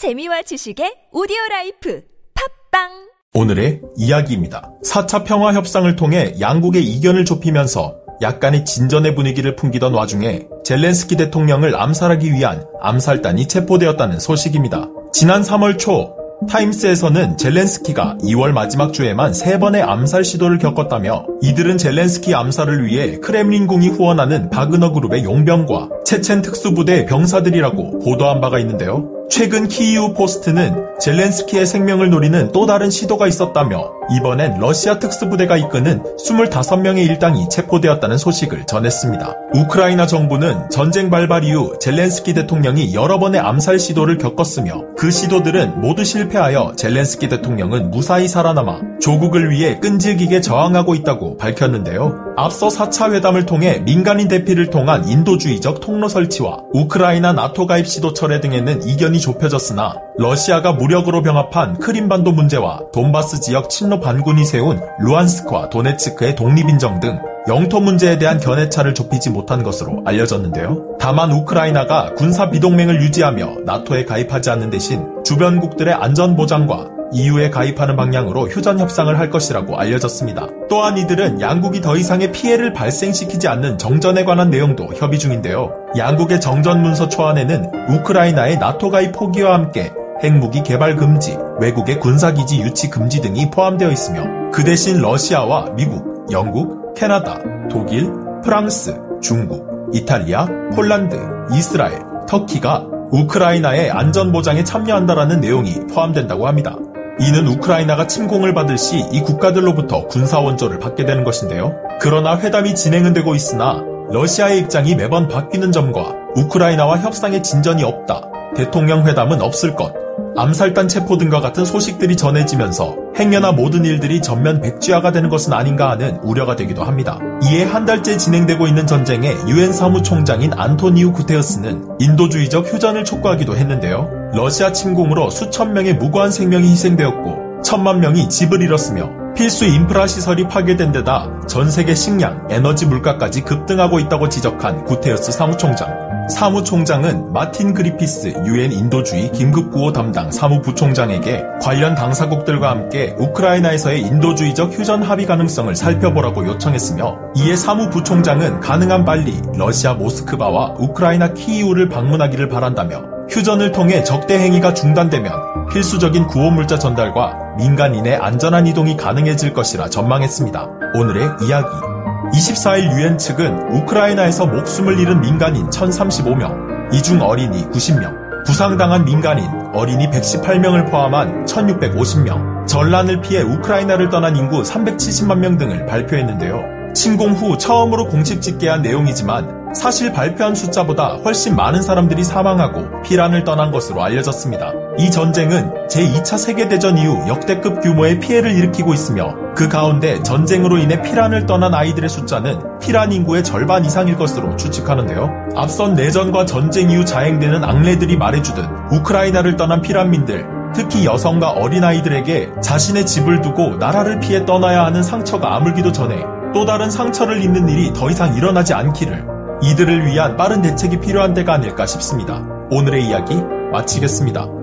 재미와 지식의 오디오라이프 팝빵! 오늘의 이야기입니다. 4차 평화 협상을 통해 양국의 이견을 좁히면서 약간의 진전의 분위기를 풍기던 와중에 젤렌스키 대통령을 암살하기 위한 암살단이 체포되었다는 소식입니다. 지난 3월 초 타임스에서는 젤렌스키가 2월 마지막 주에만 3번의 암살 시도를 겪었다며 이들은 젤렌스키 암살을 위해 크렘린궁이 후원하는 바그너 그룹의 용병과 체첸 특수부대의 병사들이라고 보도한 바가 있는데요. 최근 키이우 포스트는 젤렌스키의 생명을 노리는 또 다른 시도가 있었다며 이번엔 러시아 특수부대가 이끄는 25명의 일당이 체포되었다는 소식을 전했습니다. 우크라이나 정부는 전쟁 발발 이후 젤렌스키 대통령이 여러 번의 암살 시도를 겪었으며 그 시도들은 모두 실패하여 젤렌스키 대통령은 무사히 살아남아 조국을 위해 끈질기게 저항하고 있다고 밝혔는데요. 앞서 4차 회담을 통해 민간인 대피를 통한 인도주의적 통로 설치와 우크라이나 나토 가입 시도 철회 등에는 이견이 좁혀졌으나 러시아가 무력으로 병합한 크림반도 문제와 돈바스 지역 친러 반군이 세운 루안스크와 도네츠크의 독립인정 등 영토 문제에 대한 견해차를 좁히지 못한 것으로 알려졌는데요. 다만 우크라이나가 군사 비동맹을 유지하며 나토에 가입하지 않는 대신 주변국들의 안전보장과 EU에 가입하는 방향으로 휴전 협상을 할 것이라고 알려졌습니다. 또한 이들은 양국이 더 이상의 피해를 발생시키지 않는 정전에 관한 내용도 협의 중인데요. 양국의 정전 문서 초안에는 우크라이나의 나토 가입 포기와 함께 핵무기 개발 금지, 외국의 군사기지 유치 금지 등이 포함되어 있으며 그 대신 러시아와 미국, 영국, 캐나다, 독일, 프랑스, 중국, 이탈리아, 폴란드, 이스라엘, 터키가 우크라이나의 안전보장에 참여한다라는 내용이 포함된다고 합니다. 이는 우크라이나가 침공을 받을 시 이 국가들로부터 군사원조를 받게 되는 것인데요. 그러나 회담이 진행은 되고 있으나 러시아의 입장이 매번 바뀌는 점과 우크라이나와 협상에 진전이 없다, 대통령 회담은 없을 것, 암살단 체포 등과 같은 소식들이 전해지면서 행여나 모든 일들이 전면 백지화가 되는 것은 아닌가 하는 우려가 되기도 합니다. 이에 한 달째 진행되고 있는 전쟁에 UN 사무총장인 안토니우 구테어스는 인도주의적 휴전을 촉구하기도 했는데요. 러시아 침공으로 수천 명의 무고한 생명이 희생되었고 1,000만 명이 집을 잃었으며 필수 인프라 시설이 파괴된 데다 전 세계 식량, 에너지 물가까지 급등하고 있다고 지적한 구테어스 사무총장. 사무총장은 마틴 그리피스 UN 인도주의 긴급구호 담당 사무부총장에게 관련 당사국들과 함께 우크라이나에서의 인도주의적 휴전 합의 가능성을 살펴보라고 요청했으며 이에 사무부총장은 가능한 빨리 러시아 모스크바와 우크라이나 키이우를 방문하기를 바란다며 휴전을 통해 적대 행위가 중단되면 필수적인 구호물자 전달과 민간인의 안전한 이동이 가능해질 것이라 전망했습니다. 오늘의 이야기. 24일 UN 측은 우크라이나에서 목숨을 잃은 민간인 1,035명, 이중 어린이 90명, 부상당한 민간인, 어린이 118명을 포함한 1,650명, 전란을 피해 우크라이나를 떠난 인구 370만 명 등을 발표했는데요. 침공 후 처음으로 공식 집계한 내용이지만 사실 발표한 숫자보다 훨씬 많은 사람들이 사망하고 피난을 떠난 것으로 알려졌습니다. 이 전쟁은 제2차 세계대전 이후 역대급 규모의 피해를 일으키고 있으며 그 가운데 전쟁으로 인해 피란을 떠난 아이들의 숫자는 피란 인구의 절반 이상일 것으로 추측하는데요. 앞선 내전과 전쟁 이후 자행되는 악례들이 말해주듯 우크라이나를 떠난 피란민들, 특히 여성과 어린아이들에게 자신의 집을 두고 나라를 피해 떠나야 하는 상처가 아물기도 전에 또 다른 상처를 입는 일이 더 이상 일어나지 않기를, 이들을 위한 빠른 대책이 필요한 때가 아닐까 싶습니다. 오늘의 이야기 마치겠습니다.